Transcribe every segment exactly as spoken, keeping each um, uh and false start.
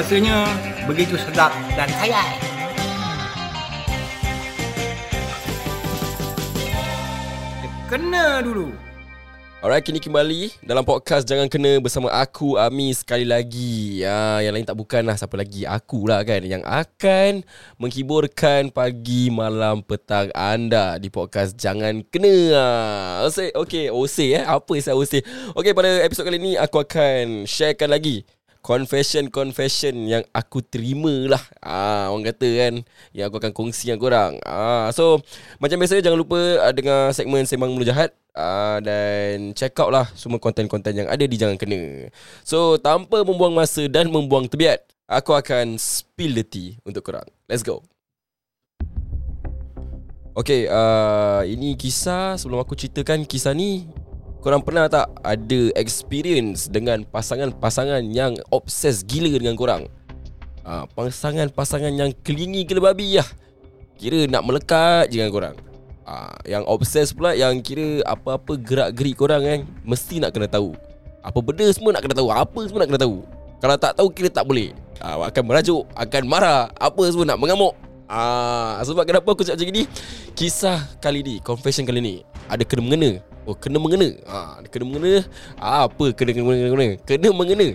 Rasanya begitu sedap dan khayal. Kena dulu. Alright, kini kembali dalam podcast Jangan Kena bersama aku, Ami, sekali lagi. ha, Yang lain tak bukan lah, siapa lagi? Akulah kan, yang akan menghiburkan pagi, malam, petang anda di podcast Jangan Kena. ha, Okay, oseh eh, apa saya oseh. Okay, pada episod kali ni aku akan sharekan lagi confession-confession yang aku terima lah. Ah, orang kata kan, yang aku akan kongsi dengan korang. ah, So macam biasa, jangan lupa uh, dengar segmen Sembang Mulu Jahat. Uh, dan check out lah semua konten-konten yang ada di Jangan Kena. So tanpa membuang masa dan membuang tebiat, aku akan spill the tea untuk korang. Let's go. Okay, uh, ini kisah. Sebelum aku ceritakan kisah ni, korang pernah tak ada experience dengan pasangan-pasangan yang obses gila dengan korang? Ha, pasangan-pasangan yang kelingi gila babi lah, kira nak melekat je dengan korang. Ha, yang obses pula, yang kira apa-apa gerak-gerik korang kan, mesti nak kena tahu. Apa benda semua nak kena tahu, apa semua nak kena tahu. Kalau tak tahu, kira tak boleh. Ha, akan merajuk, akan marah, apa semua nak mengamuk. Ah, sebab kenapa aku cakap macam ni? Kisah kali ni, confession kali ni, ada kena-mengena. Oh, kena-mengena. Ah, kena-mengena. Ah, apa kena-mengena? Kena-mengena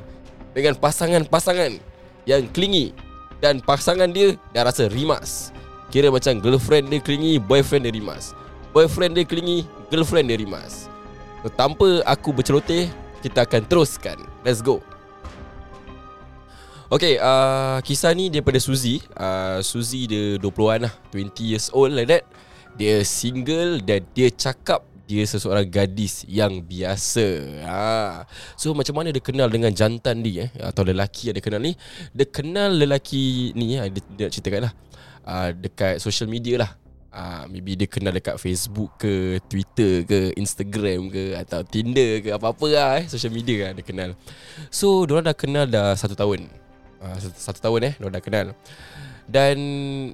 dengan pasangan-pasangan yang kelingi dan pasangan dia dah rasa rimas. Kira macam girlfriend dia kelingi, boyfriend dia rimas. Boyfriend dia kelingi, girlfriend dia rimas. So, tanpa aku berceloteh, kita akan teruskan. Let's go. Okay, uh, kisah ni daripada Suzy. uh, Suzy dia dua puluhan lah, twenty years old like that. Dia single dan dia cakap dia seseorang gadis yang biasa. ha. So macam mana dia kenal dengan jantan dia eh? Atau lelaki yang dia kenal ni? Dia kenal lelaki ni eh? dia, dia nak ceritakan lah, uh, dekat social media lah. Uh, maybe dia kenal dekat Facebook ke, Twitter ke, Instagram ke, atau Tinder ke, apa-apa lah eh? Social media lah dia kenal. So diorang dah kenal dah satu tahun. Uh, satu, satu tahun eh diorang dah kenal. Dan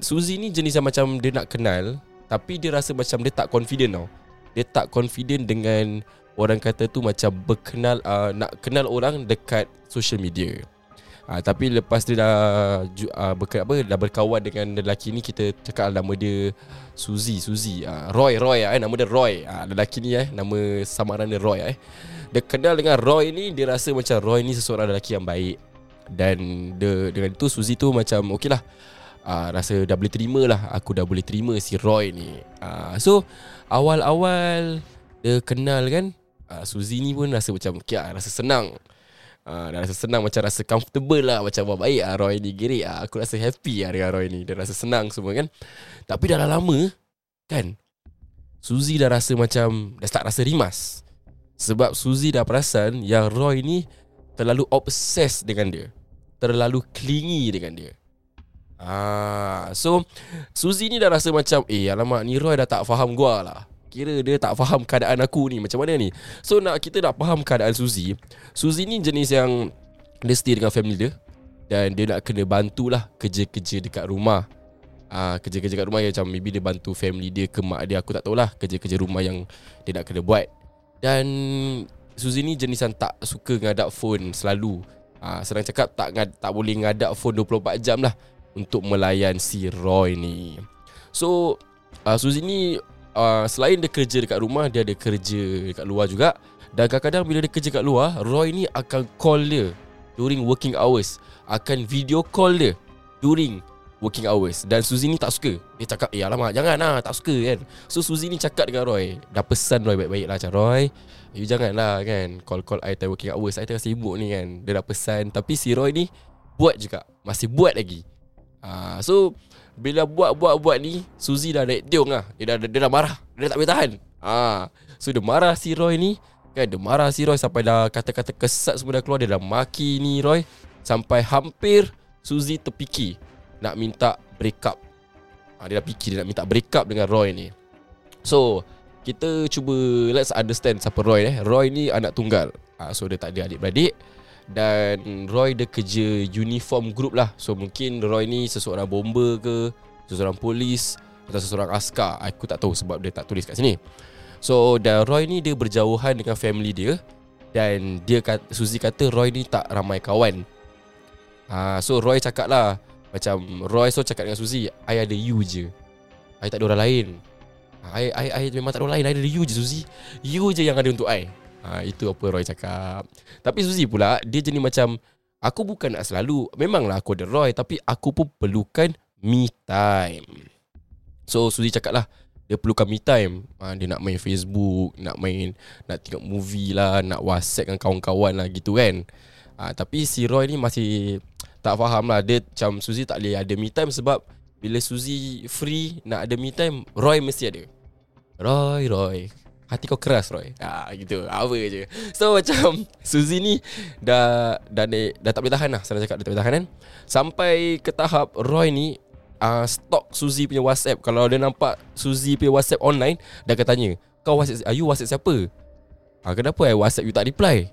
Suzy ni jenis yang macam dia nak kenal, tapi dia rasa macam dia tak confident tau. Dia tak confident dengan, orang kata tu macam berkenal, uh, nak kenal orang dekat social media. uh, Tapi lepas dia dah uh, berkenal, apa, dah berkawan dengan lelaki ni, kita cakap nama dia Suzy. Suzy uh, Roy Roy eh, nama dia Roy. uh, Lelaki ni eh, nama samaran dia Roy eh. Dia kenal dengan Roy ni, dia rasa macam Roy ni seseorang lelaki yang baik. Dan dia, dengan itu Suzy tu macam okey lah, uh, rasa dah boleh terima lah, aku dah boleh terima si Roy ni. uh, So awal-awal dia kenal kan, uh, Suzy ni pun rasa macam okay lah, rasa senang. uh, Dah rasa senang, macam rasa comfortable lah, macam buat baik lah, Roy ni gerik lah, aku rasa happy lah dengan Roy ni. Dia rasa senang semua kan. Tapi dah lama kan, Suzy dah rasa macam dah start rasa rimas. Sebab Suzy dah perasan yang Roy ni terlalu obses dengan dia, terlalu clingy dengan dia. Ah, so Suzy ni dah rasa macam, eh alamak, ni Roy dah tak faham gua lah. Kira dia tak faham keadaan aku ni, macam mana ni. So nak kita nak faham keadaan Suzy, Suzy ni jenis yang dia stay dengan family dia, dan dia nak kena bantulah kerja-kerja dekat rumah. ah, Kerja-kerja dekat rumah yang macam maybe dia bantu family dia ke mak dia, aku tak tahulah kerja-kerja rumah yang dia nak kena buat. Dan Suzy ni jenis yang tak suka ngadap phone selalu. ah, Senang cakap, tak, tak boleh ngadap phone dua puluh empat jam lah untuk melayan si Roy ni. So uh, Suzy ni uh, selain dia kerja dekat rumah, dia ada kerja dekat luar juga. Dan kadang-kadang bila dia kerja dekat luar, Roy ni akan call dia during working hours, akan video call dia during working hours. Dan Suzy ni tak suka. Dia cakap, eh alamak, jangan lah, tak suka kan. So Suzy ni cakap dengan Roy, dah pesan Roy baik-baik lah, macam Roy, you jangan lah kan call-call I time working hours, I tengah sibuk ni kan. Dia dah pesan, tapi si Roy ni buat juga, masih buat lagi. Uh, so bila buat-buat-buat ni, Suzy dah naik tiung lah. Dia dah, dia dah marah, dia dah tak boleh tahan. uh, So dia marah si Roy ni kan. Dia marah si Roy sampai dah kata-kata kesat semua dah keluar. Dia dah maki ni Roy, sampai hampir Suzy terfikir nak minta break up. uh, Dia dah fikir dia nak minta break up dengan Roy ni. So kita cuba, let's understand siapa Roy ni. Roy ni anak tunggal. uh, So dia tak ada adik-beradik. Dan Roy dia kerja uniform group lah. So mungkin Roy ni seseorang bomber ke, seseorang polis, atau seseorang askar. Aku tak tahu sebab dia tak tulis kat sini. So dan Roy ni dia berjauhan dengan family dia. Dan dia, Suzy kata Roy ni tak ramai kawan. uh, So Roy cakap lah, macam Roy so cakap dengan Suzy, I ada you je, I tak ada orang lain, I, I, I memang tak ada orang lain, I ada you je Suzy, you je yang ada untuk I. uh, Itu apa Roy cakap. Tapi Suzy pula, dia jenis macam, aku bukan nak selalu, memanglah aku ada Roy, tapi aku pun perlukan me time. So Suzy cakap lah, dia perlukan me time. ha, Dia nak main Facebook, Nak main Nak tengok movie lah, nak WhatsApp dengan kawan-kawan lah gitu kan. ha, Tapi si Roy ni masih tak faham lah. Dia macam Suzy tak boleh ada me time, sebab bila Suzy free nak ada me time, Roy mesti ada. Roy Roy hati kau keras Roy, ha, gitu, apa je. So macam Suzy ni Dah Dah, dah, dah tak boleh tahan lah. Sarah cakap dah tak boleh tahan kan, sampai ke tahap Roy ni Uh, stok Suzy punya WhatsApp. Kalau dia nampak Suzy punya WhatsApp online, dia akan tanya, kau WhatsApp, you WhatsApp siapa? Uh, kenapa I WhatsApp you tak reply?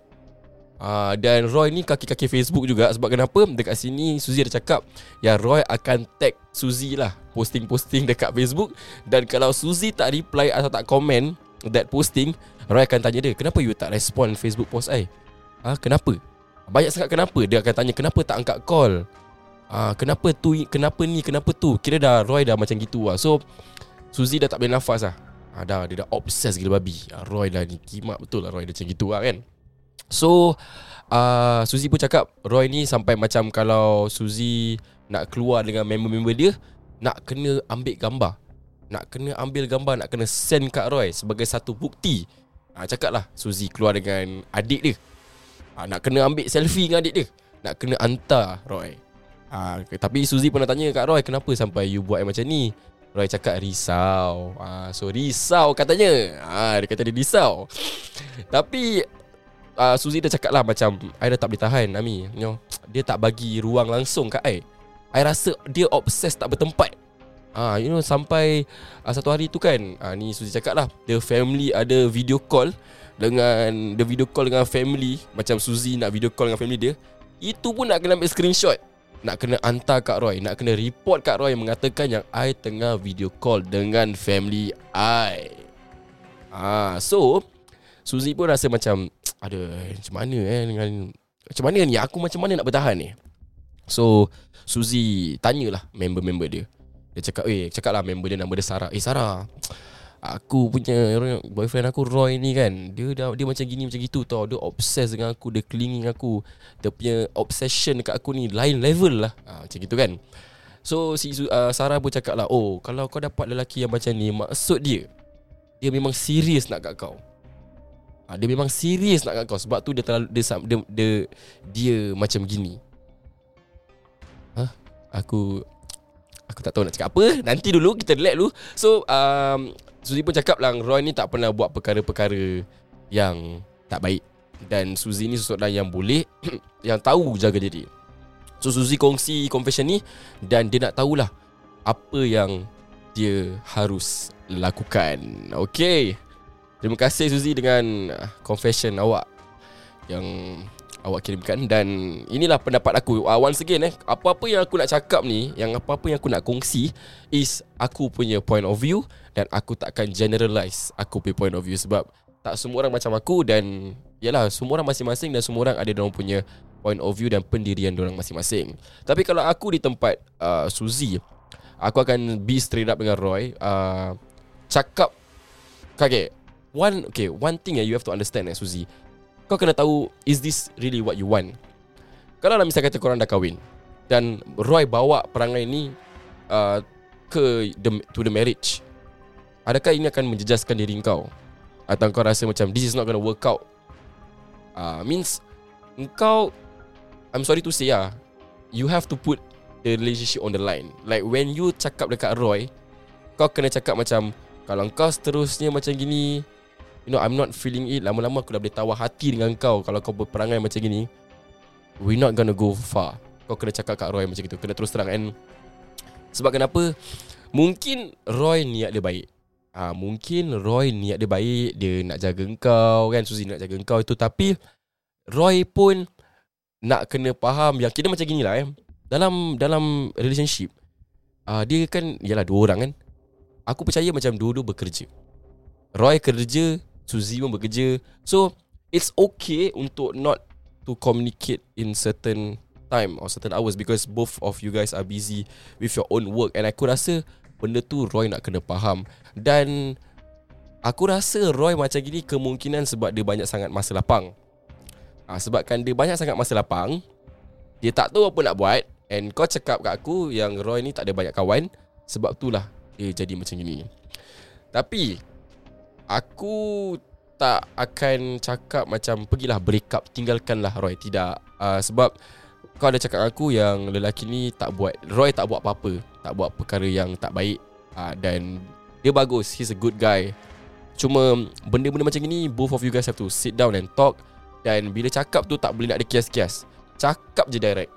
uh, Dan Roy ni kaki-kaki Facebook juga. Sebab kenapa? Dekat sini Suzy ada cakap yang Roy akan tag Suzy lah posting-posting dekat Facebook, dan kalau Suzy tak reply atau tak komen that posting, Roy akan tanya dia, kenapa you tak respon Facebook post I? uh, Kenapa? Banyak sangat kenapa. Dia akan tanya, kenapa tak angkat call? Ah, kenapa tu, kenapa ni, kenapa tu? Kira dah Roy dah macam gitu lah. So Suzy dah tak boleh nafas lah. ah, dah, Dia dah obses gila babi. ah, Roy dah ni kimak betul lah, Roy dah macam gitu lah kan. So ah, Suzy pun cakap Roy ni sampai macam kalau Suzy nak keluar dengan member-member dia, Nak kena ambil gambar Nak kena ambil gambar Nak kena send kat Roy sebagai satu bukti. ah, Cakap lah Suzy keluar dengan adik dia, ah, nak kena ambil selfie dengan adik dia, nak kena hantar Roy. Ha, tapi Suzy pernah tanya kat Roy, kenapa sampai you buat macam ni? Roy cakap risau. ha, So risau katanya. ha, Dia kata dia risau. Tapi uh, Suzy dah cakap lah macam, I dah tak boleh tahan Ami, you know, dia tak bagi ruang langsung kat I. I rasa dia obses tak bertempat. ha, You know sampai uh, satu hari tu kan, ha, ni Suzy cakap lah, the family ada video call dengan, the video call dengan family. Macam Suzy nak video call dengan family dia, itu pun nak kena ambil screenshot, nak kena hantar kat Roy, nak kena report kat Roy yang mengatakan yang I tengah video call dengan family I. ha, So Suzy pun rasa macam, aduh, macam mana eh dengan, macam mana ni, aku macam mana nak bertahan ni? So Suzy tanyalah member-member dia. Dia cakap, Eh cakap lah member dia, nama dia Sarah. Eh Sarah, aku punya boyfriend aku Roy ni kan, Dia dah, dia macam gini macam gitu tau, dia obses dengan aku, dia clinging aku, dia punya obsession dekat aku ni lain level lah. ha, Macam gitu kan. So si uh, Sarah pun cakap lah, oh kalau kau dapat lelaki yang macam ni, maksud dia, dia memang serius nak kat kau. ha, Dia memang serius nak kat kau, sebab tu dia terlalu, Dia dia, dia, dia macam gini. Hah? Aku Aku tak tahu nak cakap apa, nanti dulu kita delete dulu. So um, Suzy pun cakap lah, Roy ni tak pernah buat perkara-perkara yang tak baik, dan Suzy ni seseorang yang boleh yang tahu jaga diri. So Suzy kongsi confession ni, dan dia nak tahulah apa yang dia harus lakukan. Okay, terima kasih Suzy dengan confession awak yang awak kirimkan. Dan inilah pendapat aku. uh, Once again eh, apa-apa yang aku nak cakap ni, Yang apa-apa yang aku nak kongsi is aku punya point of view, dan aku takkan generalize aku punya point of view, sebab tak semua orang macam aku. Dan yalah, semua orang masing-masing, dan semua orang ada diorang punya point of view dan pendirian diorang masing-masing. Tapi kalau aku di tempat uh, Suzy, aku akan be straight up dengan Roy. uh, Cakap okay, one, okay, one thing that you have to understand eh Suzy, kau kena tahu, is this really what you want? Kalau lah misalnya kata korang dah kahwin, dan Roy bawa perangai ni uh, ke the, to the marriage, adakah ini akan menjejaskan diri kau? Atau kau rasa macam this is not gonna work out? uh, Means kau, I'm sorry to say lah, you have to put the relationship on the line. Like when you cakap dekat Roy, kau kena cakap macam, kalau kau seterusnya macam gini, you know, I'm not feeling it, lama-lama aku dah boleh tawar hati dengan kau kalau kau berperangai macam gini, we're not gonna go far. Kau kena cakap kat Roy macam gitu, kena terus terang. And sebab kenapa? Mungkin Roy niat dia baik. Ha, mungkin Roy niat dia baik, dia nak jaga engkau kan, Suzy nak jaga engkau itu. Tapi Roy pun nak kena faham yang kita macam ginilah eh, Dalam dalam relationship, uh, dia kan, yalah dua orang kan, aku percaya macam dua-dua bekerja. Roy kerja, Suzy pun bekerja. So it's okay untuk not to communicate in certain time or certain hours because both of you guys are busy with your own work. And aku rasa benda tu Roy nak kena faham. Dan aku rasa Roy macam gini kemungkinan sebab dia banyak sangat masa lapang. ha, Sebabkan dia banyak sangat masa lapang, dia tak tahu apa nak buat. And kau cakap kat aku yang Roy ni tak ada banyak kawan, sebab itulah dia jadi macam gini. Tapi aku tak akan cakap macam pergilah break up, tinggalkanlah Roy. Tidak. uh, Sebab kau ada cakap aku yang lelaki ni tak buat, Roy tak buat apa-apa, tak buat perkara yang tak baik. uh, Dan dia bagus, he's a good guy. Cuma benda-benda macam ni, both of you guys have to sit down and talk. Dan bila cakap tu tak boleh nak ada kias-kias, cakap je direct,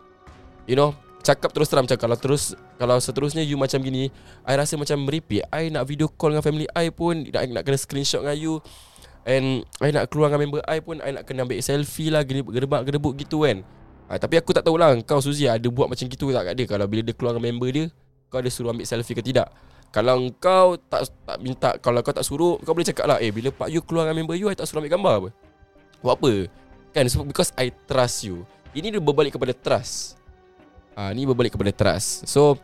you know, cakap terus terang. Macam kalau terus, kalau seterusnya you macam gini, I rasa macam meripik. I nak video call dengan family I pun I nak kena screenshot dengan you. And I nak keluar dengan member I pun I nak kena ambil selfie lah, gerebak-gerebuk gitu kan. Ha, tapi aku tak tahulah kau Suzy ada buat macam gitu tak kat dia. Kalau bila dia keluar dengan member dia, kau ada suruh ambil selfie ke tidak? Kalau kau tak, tak minta, kalau kau tak suruh, kau boleh cakap lah, eh bila pak you keluar dengan member you, I tak suruh ambil gambar apa, buat apa kan? So, because I trust you. Ini dia berbalik kepada trust. ha, Ini berbalik kepada trust. So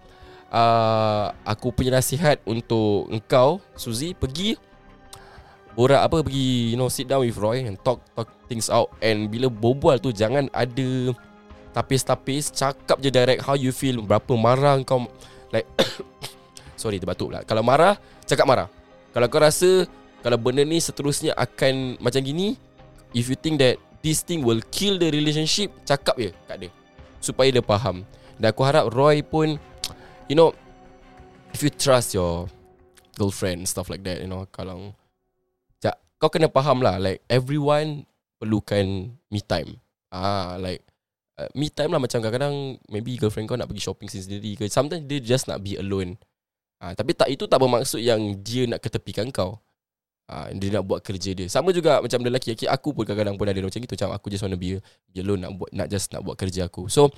uh, aku punya nasihat untuk engkau Suzy, pergi borak apa, pergi, you know, sit down with Roy and talk, talk things out. And bila berbual tu jangan ada tapis-tapis, cakap je direct how you feel. Berapa marah kau, like sorry terbatuk pula. Kalau marah, cakap marah. Kalau kau rasa kalau benda ni seterusnya akan macam gini, if you think that this thing will kill the relationship, cakap je kat dia supaya dia faham. Dan aku harap Roy pun, you know, if you trust your girlfriend, stuff like that, you know, kalau kau kena faham lah, like everyone perlukan me time. Ah, like Uh, me time lah. Macam kadang-kadang maybe girlfriend kau nak pergi shopping sendiri ke, sometimes dia just nak be alone. uh, Tapi tak, itu tak bermaksud yang dia nak ketepikan kau. uh, Dia nak buat kerja dia. Sama juga macam lelaki, aku pun kadang-kadang pun ada macam gitu. Macam aku just want to be, be alone, nak buat, nak just nak buat kerja aku. So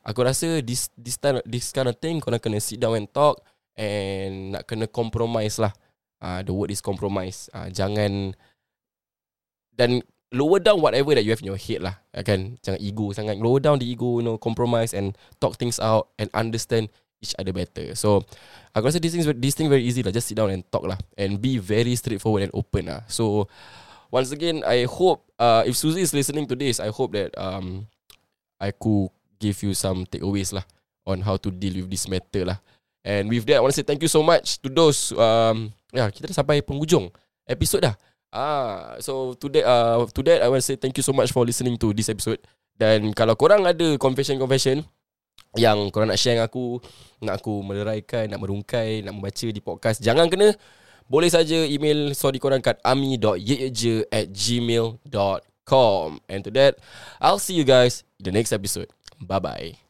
aku rasa this, this, time, this kind of thing korang kena sit down and talk. And nak kena compromise lah. uh, The word is compromise. uh, Jangan, dan lower down whatever that you have in your head lah kan. Jangan ego sangat, lower down the ego, you know, compromise and talk things out and understand each other better. So aku rasa this thing, this thing very easy lah. Just sit down and talk lah, and be very straightforward and open lah. So once again, I hope uh, if Suzy is listening to this, I hope that um, I could give you some takeaways lah on how to deal with this matter lah. And with that, I want to say thank you so much to those um, yeah, kita dah sampai penghujung episod dah. Ah, so to that, uh, to that I want to say thank you so much for listening to this episode. Dan kalau korang ada confession-confession yang korang nak share dengan aku, nak aku meleraikan, nak merungkai, nak membaca di podcast Jangan Kena, boleh saja email story korang kat ami dot yeeje at gmail dot com. And to that, I'll see you guys in the next episode. Bye-bye.